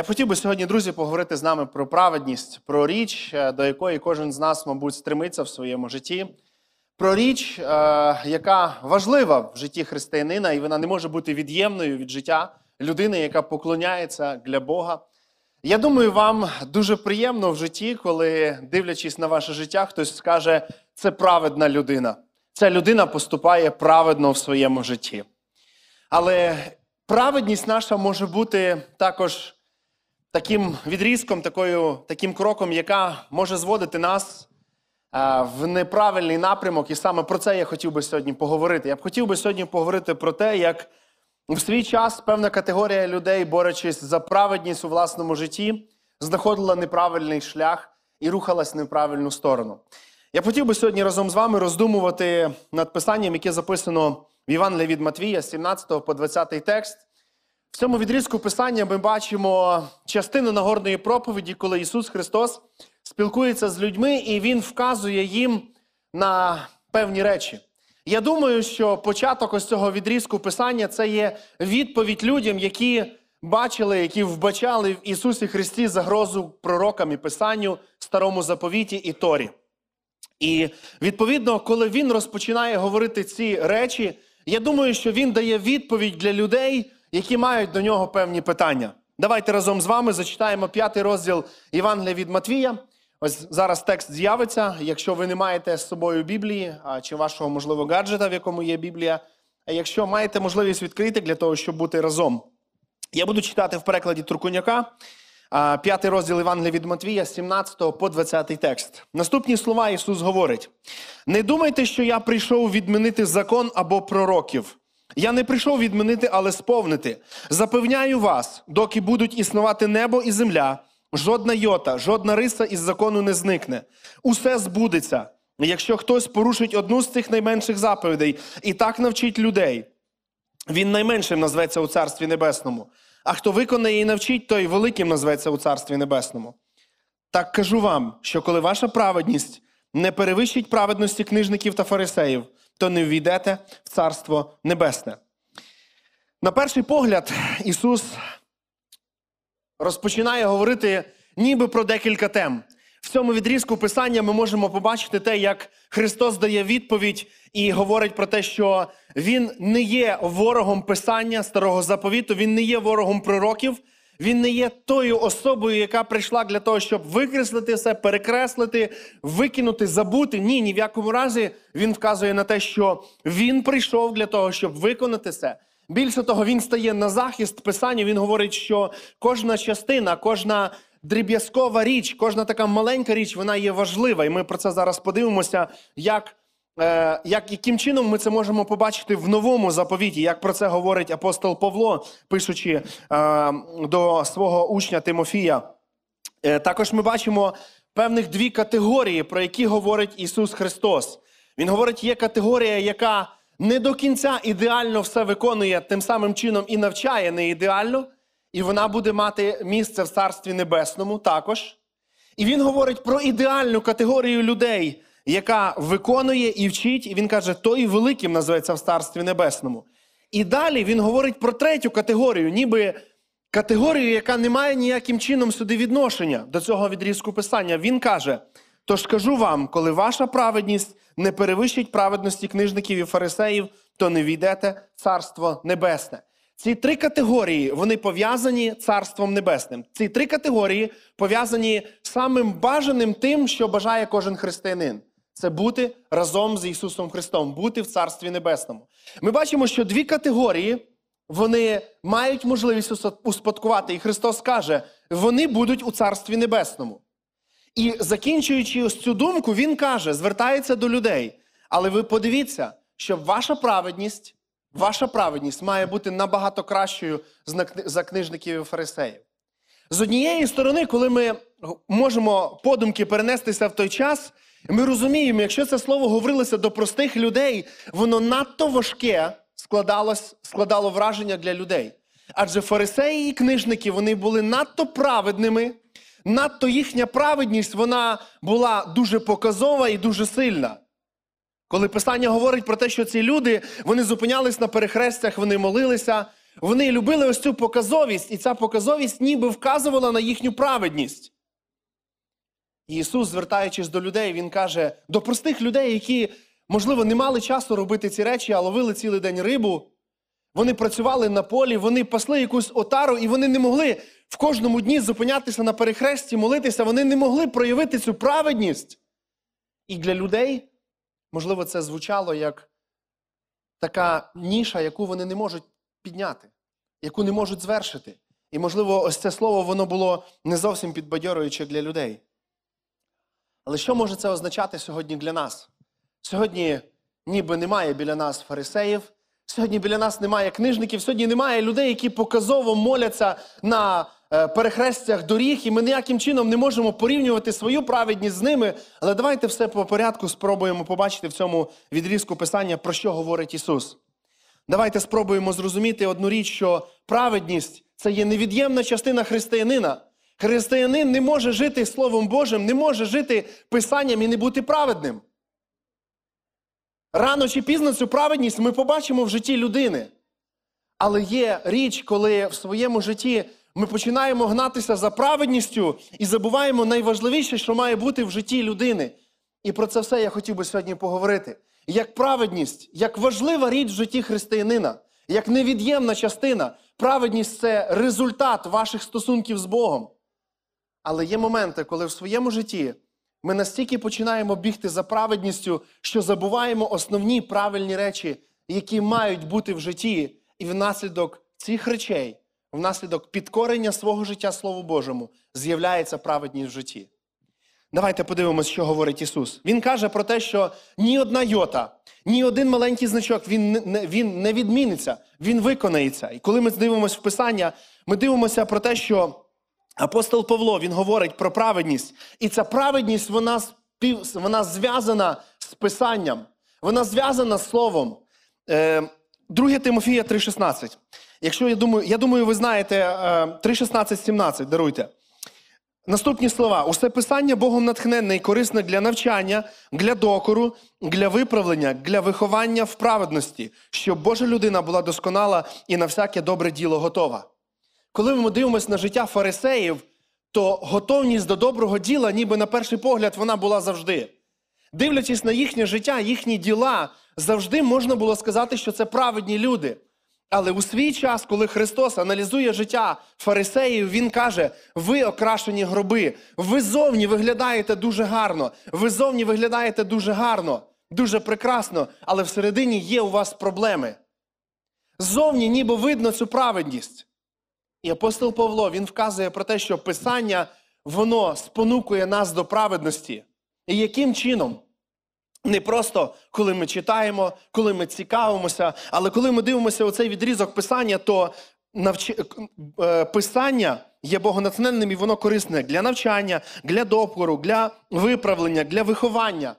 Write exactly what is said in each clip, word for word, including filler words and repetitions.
Я б хотів би сьогодні, друзі, поговорити з нами про праведність, про річ, до якої кожен з нас, мабуть, стремиться в своєму житті. Про річ, яка важлива в житті християнина, і вона не може бути від'ємною від життя людини, яка поклоняється для Бога. Я думаю, вам дуже приємно в житті, коли, дивлячись на ваше життя, хтось скаже, це праведна людина. Ця людина поступає праведно в своєму житті. Але праведність наша може бути також таким відрізком, такою, таким кроком, яка може зводити нас в неправильний напрямок. І саме про це я хотів би сьогодні поговорити. Я б хотів би сьогодні поговорити про те, як в свій час певна категорія людей, борючись за праведність у власному житті, знаходила неправильний шлях і рухалась в неправильну сторону. Я хотів би сьогодні разом з вами роздумувати над писанням, яке записано в Євангелії від Матвія, сімнадцятого по двадцятий текст. В цьому відрізку писання ми бачимо частину Нагорної проповіді, коли Ісус Христос спілкується з людьми і Він вказує їм на певні речі. Я думаю, що початок ось цього відрізку писання – це є відповідь людям, які бачили, які вбачали в Ісусі Христі загрозу пророкам і писанню, Старому Заповіті і Торі. І, відповідно, коли Він розпочинає говорити ці речі, я думаю, що Він дає відповідь для людей, які мають до Нього певні питання. Давайте разом з вами зачитаємо п'ятий розділ Євангелія від Матвія. Ось зараз текст з'явиться. Якщо ви не маєте з собою Біблії, чи вашого, можливо, гаджета, в якому є Біблія, а якщо маєте можливість відкрити для того, щоб бути разом. Я буду читати в перекладі Туркуняка, п'ятий розділ Євангелія від Матвія, сімнадцятого по двадцятий текст. Наступні слова Ісус говорить. «Не думайте, що я прийшов відмінити закон або пророків. Я не прийшов відмінити, але сповнити. Запевняю вас, доки будуть існувати небо і земля, жодна йота, жодна риса із закону не зникне. Усе збудеться, якщо хтось порушить одну з цих найменших заповідей і так навчить людей. Він найменшим назветься у Царстві Небесному. А хто виконає і навчить, той великим назветься у Царстві Небесному. Так кажу вам, що коли ваша праведність не перевищить праведності книжників та фарисеїв, то не ввійдете в Царство Небесне». На перший погляд, Ісус розпочинає говорити ніби про декілька тем. В цьому відрізку Писання ми можемо побачити те, як Христос дає відповідь і говорить про те, що Він не є ворогом Писання, Старого Заповіту, Він не є ворогом пророків, Він не є тою особою, яка прийшла для того, щоб викреслити все, перекреслити, викинути, забути. Ні, ні в якому разі Він вказує на те, що Він прийшов для того, щоб виконати все. Більше того, Він стає на захист Писанню, Він говорить, що кожна частина, кожна дріб'язкова річ, кожна така маленька річ, вона є важлива. І ми про це зараз подивимося, як, е, як, яким чином ми це можемо побачити в Новому Заповіті, як про це говорить апостол Павло, пишучи е, до свого учня Тимофія. Е, також ми бачимо певних дві категорії, про які говорить Ісус Христос. Він говорить, є категорія, яка не до кінця ідеально все виконує, тим самим чином і навчає не ідеально, і вона буде мати місце в Царстві Небесному також. І він говорить про ідеальну категорію людей, яка виконує і вчить, і він каже, той великим називається в Царстві Небесному. І далі він говорить про третю категорію, ніби категорію, яка не має ніяким чином сюди відношення до цього відрізку Писання. Він каже, тож кажу вам, коли ваша праведність не перевищить праведності книжників і фарисеїв, то не війдете в Царство Небесне. Ці три категорії, вони пов'язані Царством Небесним. Ці три категорії пов'язані самим бажаним тим, що бажає кожен християнин. Це бути разом з Ісусом Христом, бути в Царстві Небесному. Ми бачимо, що дві категорії, вони мають можливість успадкувати. І Христос каже, вони будуть у Царстві Небесному. І закінчуючи ось цю думку, він каже, звертається до людей. Але ви подивіться, щоб ваша праведність, ваша праведність має бути набагато кращою за книжників і фарисеїв. З однієї сторони, коли ми можемо подумки перенестися в той час, ми розуміємо, якщо це слово говорилося до простих людей, воно надто важке складалось, складало враження для людей. Адже фарисеї і книжники, вони були надто праведними, надто їхня праведність, вона була дуже показова і дуже сильна. Коли Писання говорить про те, що ці люди, вони зупинялись на перехрестях, вони молилися, Вони любили ось цю показовість, і ця показовість ніби вказувала на їхню праведність. І Ісус, звертаючись до людей, Він каже, до простих людей, які, можливо, не мали часу робити ці речі, а ловили цілий день рибу, вони працювали на полі, вони пасли якусь отару, і вони не могли в кожному дні зупинятися на перехресті, молитися, вони не могли проявити цю праведність. І для людей, можливо, це звучало як така ніша, яку вони не можуть підняти, яку не можуть звершити. І, можливо, ось це слово, воно було не зовсім підбадьорююче для людей. Але що може це означати сьогодні для нас? Сьогодні ніби немає біля нас фарисеїв, сьогодні біля нас немає книжників, сьогодні немає людей, які показово моляться на перехрестях доріг, і ми ніяким чином не можемо порівнювати свою праведність з ними. Але давайте все по порядку спробуємо побачити в цьому відрізку Писання, про що говорить Ісус. Давайте спробуємо зрозуміти одну річ, що праведність – це є невід'ємна частина християнина. Християнин не може жити Словом Божим, не може жити Писанням і не бути праведним. Рано чи пізно цю праведність ми побачимо в житті людини. Але є річ, коли в своєму житті ми починаємо гнатися за праведністю і забуваємо найважливіше, що має бути в житті людини. І про це все я хотів би сьогодні поговорити. Як праведність, як важлива річ в житті християнина, як невід'ємна частина. Праведність – це результат ваших стосунків з Богом. Але є моменти, коли в своєму житті ми настільки починаємо бігти за праведністю, що забуваємо основні правильні речі, які мають бути в житті. І внаслідок цих речей, внаслідок підкорення свого життя Слову Божому, з'являється праведність в житті. Давайте подивимось, що говорить Ісус. Він каже про те, що ні одна йота, ні один маленький значок, він не, він не відміниться, він виконається. І коли ми дивимося в Писання, ми дивимося про те, що апостол Павло, він говорить про праведність. І ця праведність, вона, вона зв'язана з Писанням, вона зв'язана з Словом. друге Тимофія три шістнадцять. Якщо, я думаю, я думаю, ви знаєте, три шістнадцять сімнадцять, даруйте. Наступні слова. «Усе Писання Богом натхненне і корисне для навчання, для докору, для виправлення, для виховання в праведності, щоб Божа людина була досконала і на всяке добре діло готова». Коли ми дивимося на життя фарисеїв, то готовність до доброго діла, ніби на перший погляд, вона була завжди. Дивлячись на їхнє життя, їхні діла, завжди можна було сказати, що це праведні люди. Але у свій час, коли Христос аналізує життя фарисеїв, Він каже, ви окрашені гроби, ви зовні виглядаєте дуже гарно, ви зовні виглядаєте дуже гарно, дуже прекрасно, але всередині є у вас проблеми. Зовні ніби видно цю праведність. І апостол Павло, він вказує про те, що Писання, воно спонукує нас до праведності. І яким чином? Не просто, коли ми читаємо, коли ми цікавимося, але коли ми дивимося у цей відрізок Писання, то навч... Писання є богонатхненним і воно корисне для навчання, для докору, для виправлення, для виховання.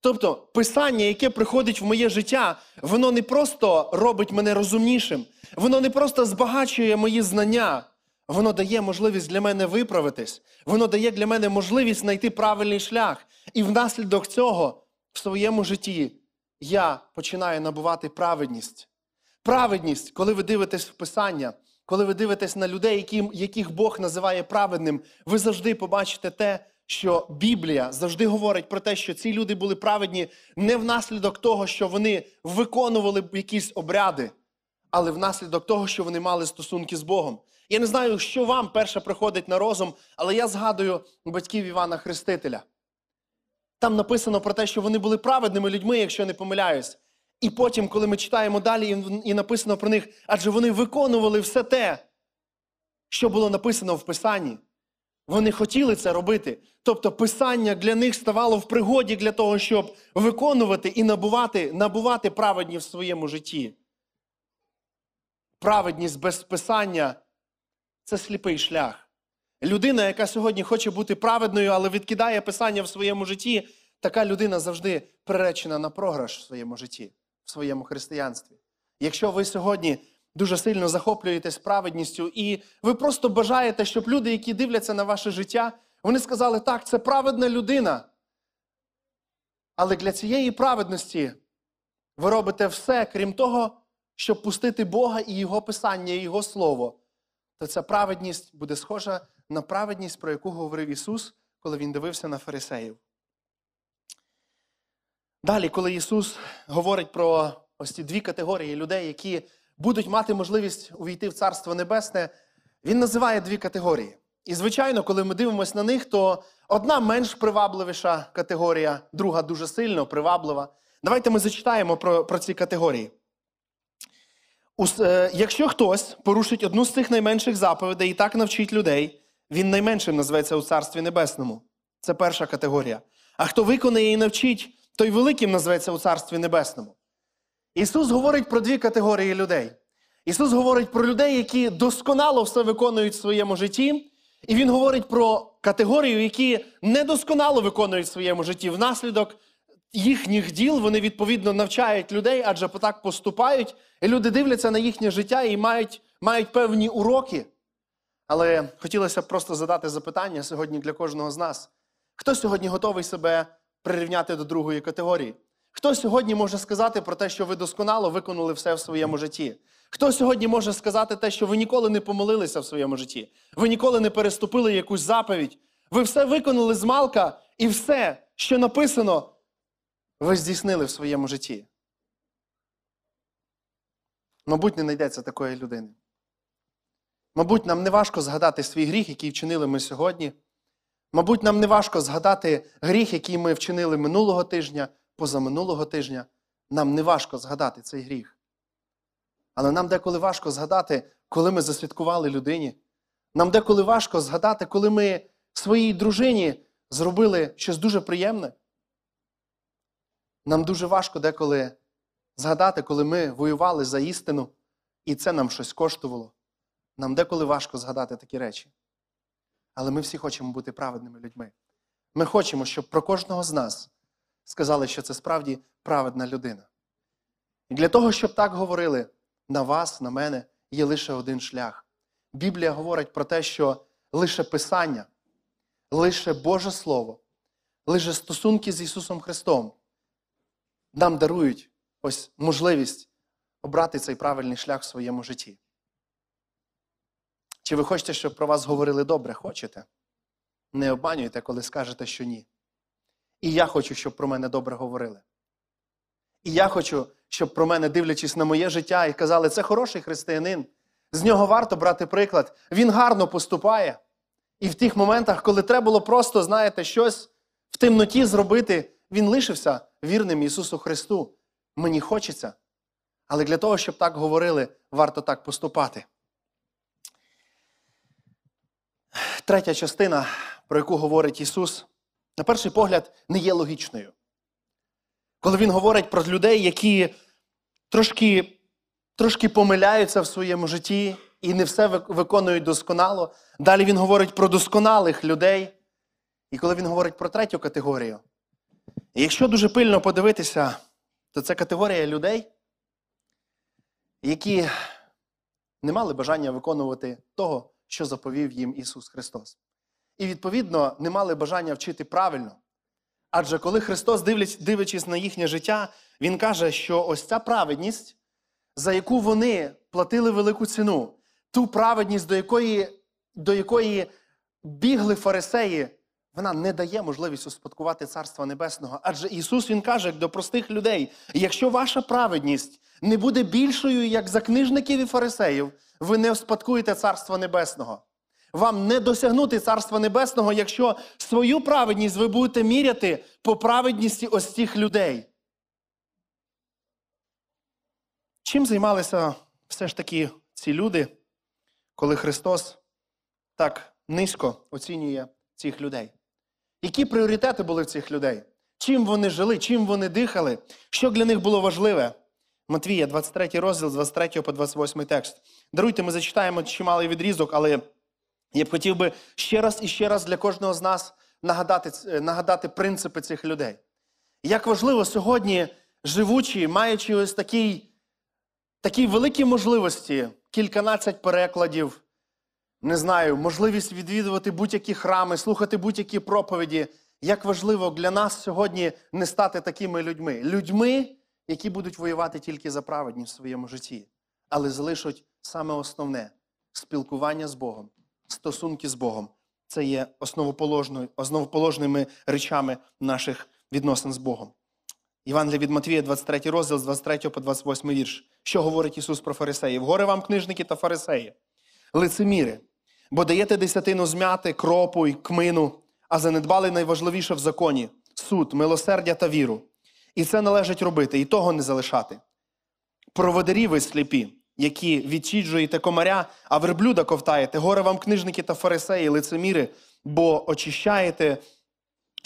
Тобто Писання, яке приходить в моє життя, воно не просто робить мене розумнішим, воно не просто збагачує мої знання, воно дає можливість для мене виправитись, воно дає для мене можливість знайти правильний шлях. І внаслідок цього в своєму житті я починаю набувати праведність. Праведність, коли ви дивитесь в Писання, коли ви дивитесь на людей, яким, яких Бог називає праведним, ви завжди побачите те, що Біблія завжди говорить про те, що ці люди були праведні не внаслідок того, що вони виконували якісь обряди, але внаслідок того, що вони мали стосунки з Богом. Я не знаю, що вам перше приходить на розум, але я згадую батьків Івана Хрестителя. Там написано про те, що вони були праведними людьми, якщо не помиляюсь. І потім, коли ми читаємо далі, і написано про них, адже вони виконували все те, що було написано в Писанні. Вони хотіли це робити. Тобто Писання для них ставало в пригоді для того, щоб виконувати і набувати, набувати праведні в своєму житті. Праведність без Писання – це сліпий шлях. Людина, яка сьогодні хоче бути праведною, але відкидає Писання в своєму житті, така людина завжди приречена на програш в своєму житті, в своєму християнстві. Якщо ви сьогодні дуже сильно захоплюєтесь праведністю і ви просто бажаєте, щоб люди, які дивляться на ваше життя, вони сказали, так, це праведна людина. Але для цієї праведності ви робите все, крім того, щоб пустити Бога і Його Писання, і Його Слово, то ця праведність буде схожа на праведність, про яку говорив Ісус, коли Він дивився на фарисеїв. Далі, коли Ісус говорить про ось ці дві категорії людей, які будуть мати можливість увійти в Царство Небесне, Він називає дві категорії. І, звичайно, коли ми дивимося на них, то одна менш привабливіша категорія, друга дуже сильно приваблива. Давайте ми зачитаємо про, про ці категорії. Ус, е, якщо хтось порушить одну з цих найменших заповідей і так навчить людей, він найменшим назветься у Царстві Небесному. Це перша категорія. А хто виконає і навчить, той великим назветься у Царстві Небесному. Ісус говорить про дві категорії людей. Ісус говорить про людей, які досконало все виконують в своєму житті, і Він говорить про категорію, які недосконало виконують в своєму житті. Внаслідок їхніх діл вони, відповідно, навчають людей, адже так поступають, і люди дивляться на їхнє життя і мають, мають певні уроки. Але хотілося б просто задати запитання сьогодні для кожного з нас. Хто сьогодні готовий себе прирівняти до другої категорії? Хто сьогодні може сказати про те, що ви досконало виконали все в своєму житті? Хто сьогодні може сказати те, що ви ніколи не помилилися в своєму житті? Ви ніколи не переступили якусь заповідь? Ви все виконали з малка, і все, що написано, ви здійснили в своєму житті? Мабуть, не знайдеться такої людини. Мабуть, нам не важко згадати свій гріх, який вчинили ми сьогодні. Мабуть, нам не важко згадати гріх, який ми вчинили минулого тижня, позаминулого тижня. Нам не важко згадати цей гріх. Але нам деколи важко згадати, коли ми засвідкували людині. Нам деколи важко згадати, коли ми своїй дружині зробили щось дуже приємне. Нам дуже важко деколи згадати, коли ми воювали за істину, і це нам щось коштувало. Нам деколи важко згадати такі речі. Але ми всі хочемо бути праведними людьми. Ми хочемо, щоб про кожного з нас сказали, що це справді праведна людина. І для того, щоб так говорили, на вас, на мене, є лише один шлях. Біблія говорить про те, що лише Писання, лише Боже Слово, лише стосунки з Ісусом Христом нам дарують ось можливість обрати цей правильний шлях в своєму житті. Чи ви хочете, щоб про вас говорили добре? Хочете? Не обманюйте, коли скажете, що ні. І я хочу, щоб про мене добре говорили. І я хочу, щоб про мене, дивлячись на моє життя, і казали, це хороший християнин, з нього варто брати приклад, він гарно поступає. І в тих моментах, коли треба було просто, знаєте, щось в темноті зробити, він лишився вірним Ісусу Христу. Мені хочеться. Але для того, щоб так говорили, варто так поступати. Третя частина, про яку говорить Ісус, на перший погляд, не є логічною. Коли Він говорить про людей, які трошки, трошки помиляються в своєму житті і не все виконують досконало. Далі Він говорить про досконалих людей. І коли Він говорить про третю категорію, і якщо дуже пильно подивитися, то це категорія людей, які не мали бажання виконувати того, що заповів їм Ісус Христос. І, відповідно, не мали бажання вчити правильно. Адже коли Христос, дивлячись на їхнє життя, Він каже, що ось ця праведність, за яку вони платили велику ціну, ту праведність, до якої, до якої бігли фарисеї, вона не дає можливість успадкувати Царство Небесного. Адже Ісус, Він каже до простих людей, якщо ваша праведність не буде більшою, як за книжників і фарисеїв, ви не успадкуєте Царство Небесного. Вам не досягнути Царства Небесного, якщо свою праведність ви будете міряти по праведності ось цих людей. Чим займалися все ж таки ці люди, коли Христос так низько оцінює цих людей? Які пріоритети були в цих людей? Чим вони жили? Чим вони дихали? Що для них було важливе? Матвія, двадцять третій розділ, з двадцять третього по двадцять восьмий текст. Даруйте, ми зачитаємо чималий відрізок, але... Я б хотів би ще раз і ще раз для кожного з нас нагадати, нагадати принципи цих людей. Як важливо сьогодні, живучи, маючи ось такі, такі великі можливості, кільканадцять перекладів, не знаю, можливість відвідувати будь-які храми, слухати будь-які проповіді, як важливо для нас сьогодні не стати такими людьми. Людьми, які будуть воювати тільки за праведність в своєму житті, але залишать саме основне – спілкування з Богом, стосунки з Богом. Це є основоположними речами наших відносин з Богом. Євангелія від Матвія, двадцять третій розділ, з двадцять третього по двадцять восьмий вірш. Що говорить Ісус про фарисеїв? «Горе вам, книжники та фарисеї, лицеміри, бо даєте десятину з м'яти, кропу й кмину, а занедбали найважливіше в законі – суд, милосердя та віру. І це належить робити, і того не залишати. Проводарі ви сліпі, які відчіджуєте комаря, а верблюда ковтаєте. Горе вам, книжники та фарисеї, лицеміри, бо очищаєте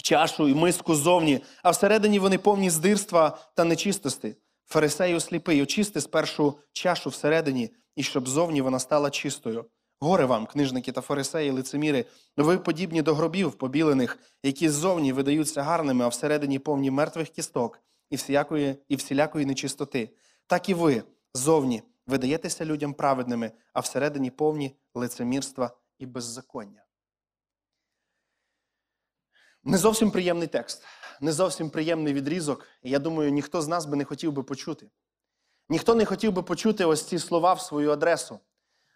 чашу і миску ззовні, а всередині вони повні здирства та нечистості. Фарисею сліпий, очисти спершу чашу всередині, і щоб ззовні вона стала чистою. Горе вам, книжники та фарисеї, лицеміри, ви подібні до гробів побілених, які ззовні видаються гарними, а всередині повні мертвих кісток і всілякої, і всілякої нечистоти. Так і ви ззовні видаєтеся людям праведними, а всередині повні лицемірства і беззаконня». Не зовсім приємний текст, не зовсім приємний відрізок, і я думаю, ніхто з нас би не хотів би почути. Ніхто не хотів би почути ось ці слова в свою адресу.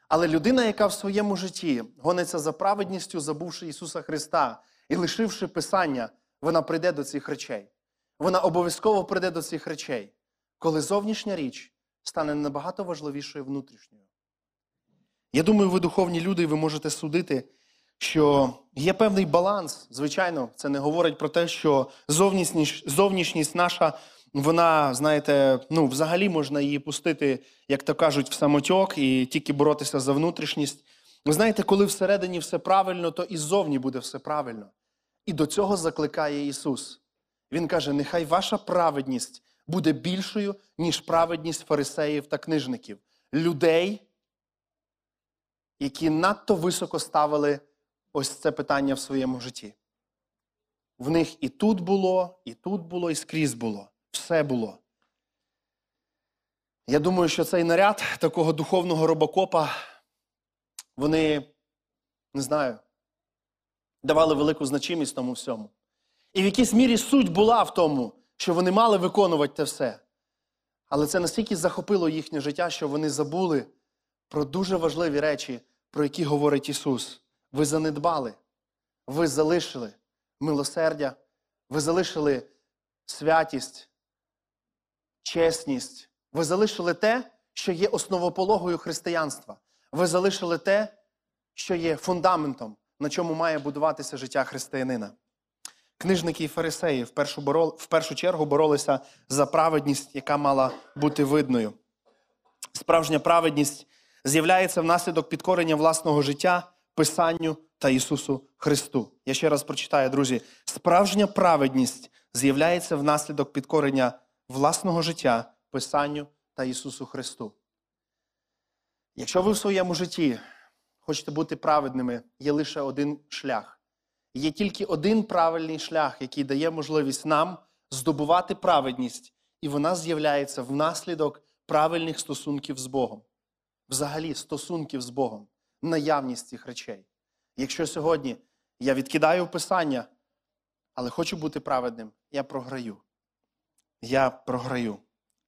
Але людина, яка в своєму житті гониться за праведністю, забувши Ісуса Христа і лишивши Писання, вона прийде до цих речей. Вона обов'язково прийде до цих речей, коли зовнішня річ стане набагато важливішою внутрішньою. Я думаю, ви духовні люди, і ви можете судити, що є певний баланс. Звичайно, це не говорить про те, що зовнішність, зовнішність наша, вона, знаєте, ну, взагалі можна її пустити, як то кажуть, в самотьок і тільки боротися за внутрішність. Ви знаєте, коли всередині все правильно, то і ззовні буде все правильно. І до цього закликає Ісус. Він каже, нехай ваша праведність буде більшою, ніж праведність фарисеїв та книжників. Людей, які надто високо ставили ось це питання в своєму житті. В них і тут було, і тут було, і скрізь було. Все було. Я думаю, що цей наряд такого духовного робокопа, вони, не знаю, давали велику значимість тому всьому. І в якійсь мірі суть була в тому, що вони мали виконувати те все. Але це настільки захопило їхнє життя, що вони забули про дуже важливі речі, про які говорить Ісус. Ви занедбали, ви залишили милосердя, ви залишили святість, чесність. Ви залишили те, що є основопологою християнства. Ви залишили те, що є фундаментом, на чому має будуватися життя християнина. Книжники і фарисеї в першу, борол... в першу чергу боролися за праведність, яка мала бути видною. Справжня праведність з'являється внаслідок підкорення власного життя Писанню та Ісусу Христу. Я ще раз прочитаю, друзі. Справжня праведність з'являється внаслідок підкорення власного життя Писанню та Ісусу Христу. Якщо ви в своєму житті хочете бути праведними, є лише один шлях. Є тільки один правильний шлях, який дає можливість нам здобувати праведність, і вона з'являється внаслідок правильних стосунків з Богом. Взагалі, стосунків з Богом, наявність цих речей. Якщо сьогодні я відкидаю Писання, але хочу бути праведним, я програю. Я програю.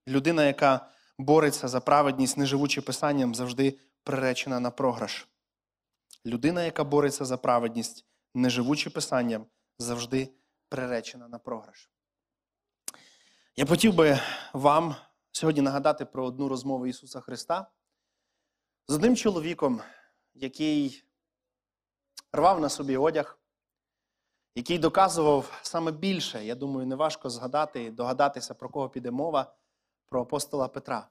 Людина, яка бореться за праведність, не живучи Писанням, завжди приречена на програш. Людина, яка бореться за праведність, не живучи Писанням, завжди приречена на програш. Я хотів би вам сьогодні нагадати про одну розмову Ісуса Христа з одним чоловіком, який рвав на собі одяг, який доказував саме більше, я думаю, неважко згадати і догадатися, про кого піде мова, про апостола Петра.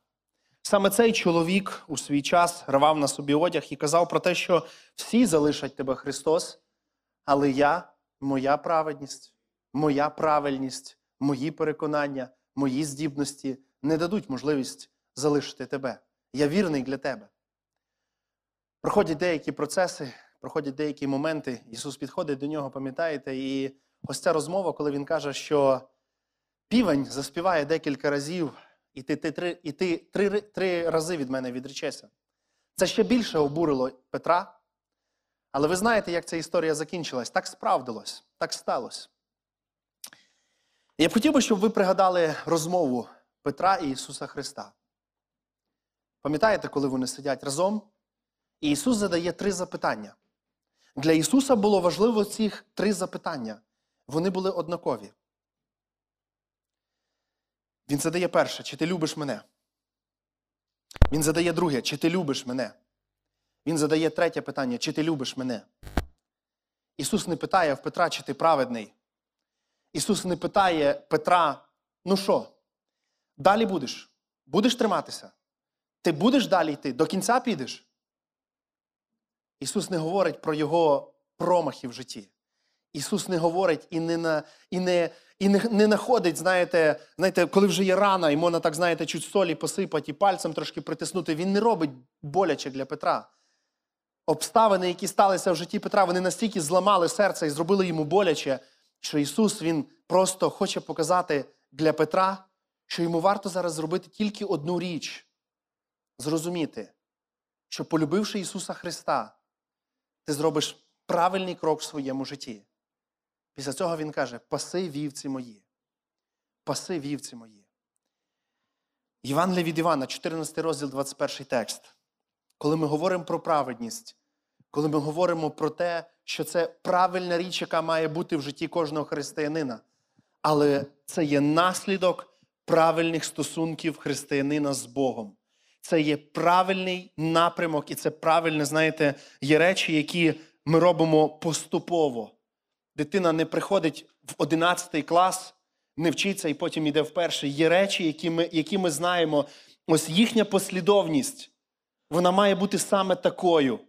Саме цей чоловік у свій час рвав на собі одяг і казав про те, що всі залишать тебе, Христос, але я, моя праведність, моя правильність, мої переконання, мої здібності не дадуть можливість залишити тебе. Я вірний для тебе. Проходять деякі процеси, проходять деякі моменти, Ісус підходить до нього, пам'ятаєте, і ось ця розмова, коли він каже, що півень заспіває декілька разів, і ти, ти, три, і ти три, три рази від мене відречешся. Це ще більше обурило Петра, але ви знаєте, як ця історія закінчилась. Так справдилось, так сталося. Я б хотів би, щоб ви пригадали розмову Петра і Ісуса Христа. Пам'ятаєте, коли вони сидять разом? І Ісус задає три запитання. Для Ісуса було важливо ці три запитання. Вони були однакові. Він задає перше: чи ти любиш мене? Він задає друге: чи ти любиш мене? Він задає третє питання: чи ти любиш мене? Ісус не питає в Петра: чи ти праведний? Ісус не питає Петра: ну що, далі будеш? Будеш триматися? Ти будеш далі йти? До кінця підеш? Ісус не говорить про його промахи в житті. Ісус не говорить і не на і не і не, не находить, знаєте, знаєте, коли вже є рана, і можна так, знаєте, чуть солі посипати і пальцем трошки притиснути, він не робить боляче для Петра. Обставини, які сталися в житті Петра, вони настільки зламали серце і зробили йому боляче, що Ісус, він просто хоче показати для Петра, що йому варто зараз зробити тільки одну річ. Зрозуміти, що полюбивши Ісуса Христа, ти зробиш правильний крок в своєму житті. Після цього він каже: паси вівці мої. Паси вівці мої. Євангеліє від Івана, чотирнадцятий розділ, двадцять перший текст. Коли ми говоримо про праведність, коли ми говоримо про те, що це правильна річ, яка має бути в житті кожного християнина, але це є наслідок правильних стосунків християнина з Богом. Це є правильний напрямок і це правильне, знаєте, є речі, які ми робимо поступово. Дитина не приходить в одинадцятий клас, не вчиться і потім йде в перший. Є речі, які ми, які ми знаємо. Ось їхня послідовність, вона має бути саме такою.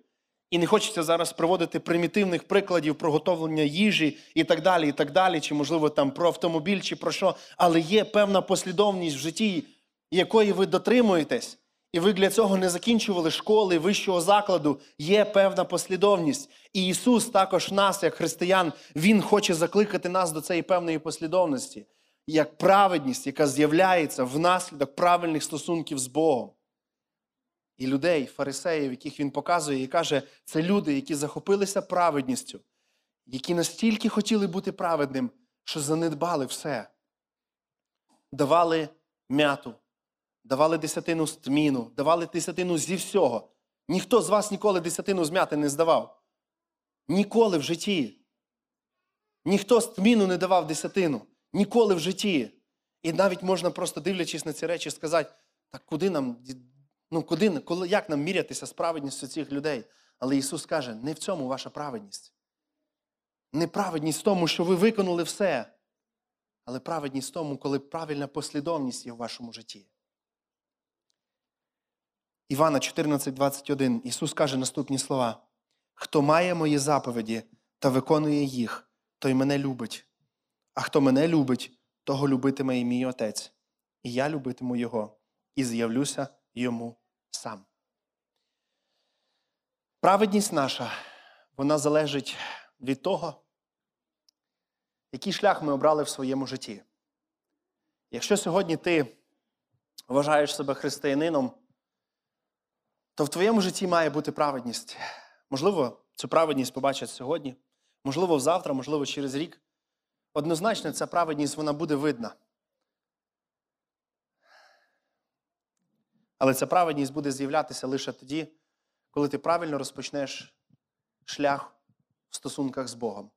І не хочеться зараз проводити примітивних прикладів про готовлення їжі і так далі, і так далі, чи, можливо, там про автомобіль, чи про що. Але є певна послідовність в житті, якої ви дотримуєтесь. І ви для цього не закінчували школи, вищого закладу. Є певна послідовність. І Ісус також нас, як християн, Він хоче закликати нас до цієї певної послідовності. Як праведність, яка з'являється внаслідок правильних стосунків з Богом. І людей, фарисеїв, яких Він показує, і каже, це люди, які захопилися праведністю, які настільки хотіли бути праведним, що занедбали все. Давали м'яту. Давали десятину з тміну, давали десятину зі всього. Ніхто з вас ніколи десятину з м'яти не здавав. Ніколи в житті. Ніхто з тміну не давав десятину. Ніколи в житті. І навіть можна просто, дивлячись на ці речі, сказати, так куди нам, ну куди, коли, як нам мірятися з праведністю цих людей? Але Ісус каже, не в цьому ваша праведність. Не праведність в тому, що ви виконали все, але праведність в тому, коли правильна послідовність є в вашому житті. Івана чотирнадцять двадцять один. Ісус каже наступні слова. «Хто має мої заповіді та виконує їх, той мене любить. А хто мене любить, того любитиме і мій Отець. І я любитиму його, і з'явлюся йому сам». Праведність наша, вона залежить від того, який шлях ми обрали в своєму житті. Якщо сьогодні ти вважаєш себе християнином, то в твоєму житті має бути праведність. Можливо, цю праведність побачать сьогодні, можливо, завтра, можливо, через рік. Однозначно, ця праведність, вона буде видна. Але ця праведність буде з'являтися лише тоді, коли ти правильно розпочнеш шлях в стосунках з Богом.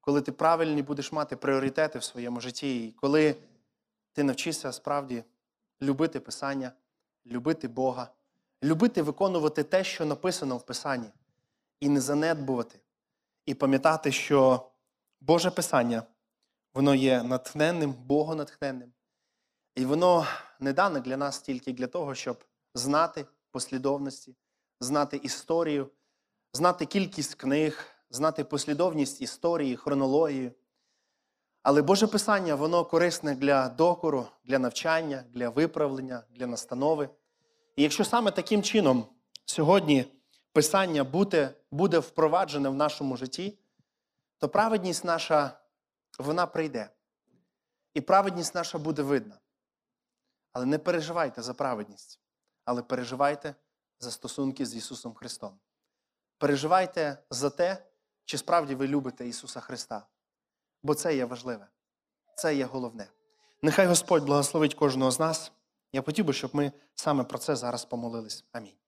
Коли ти правильні будеш мати пріоритети в своєму житті, і коли ти навчишся справді любити Писання, любити Бога, любити виконувати те, що написано в Писанні, і не занедбувати, і пам'ятати, що Боже Писання, воно є натхненним, богонатхненним, і воно не дане для нас тільки для того, щоб знати послідовності, знати історію, знати кількість книг, знати послідовність історії, хронологію. Але Боже Писання, воно корисне для докору, для навчання, для виправлення, для настанови. І якщо саме таким чином сьогодні Писання буде, буде впроваджене в нашому житті, то праведність наша, вона прийде. І праведність наша буде видна. Але не переживайте за праведність, але переживайте за стосунки з Ісусом Христом. Переживайте за те, чи справді ви любите Ісуса Христа. Бо це є важливе, це є головне. Нехай Господь благословить кожного з нас. Я хотів би, щоб ми саме про це зараз помолились. Амінь.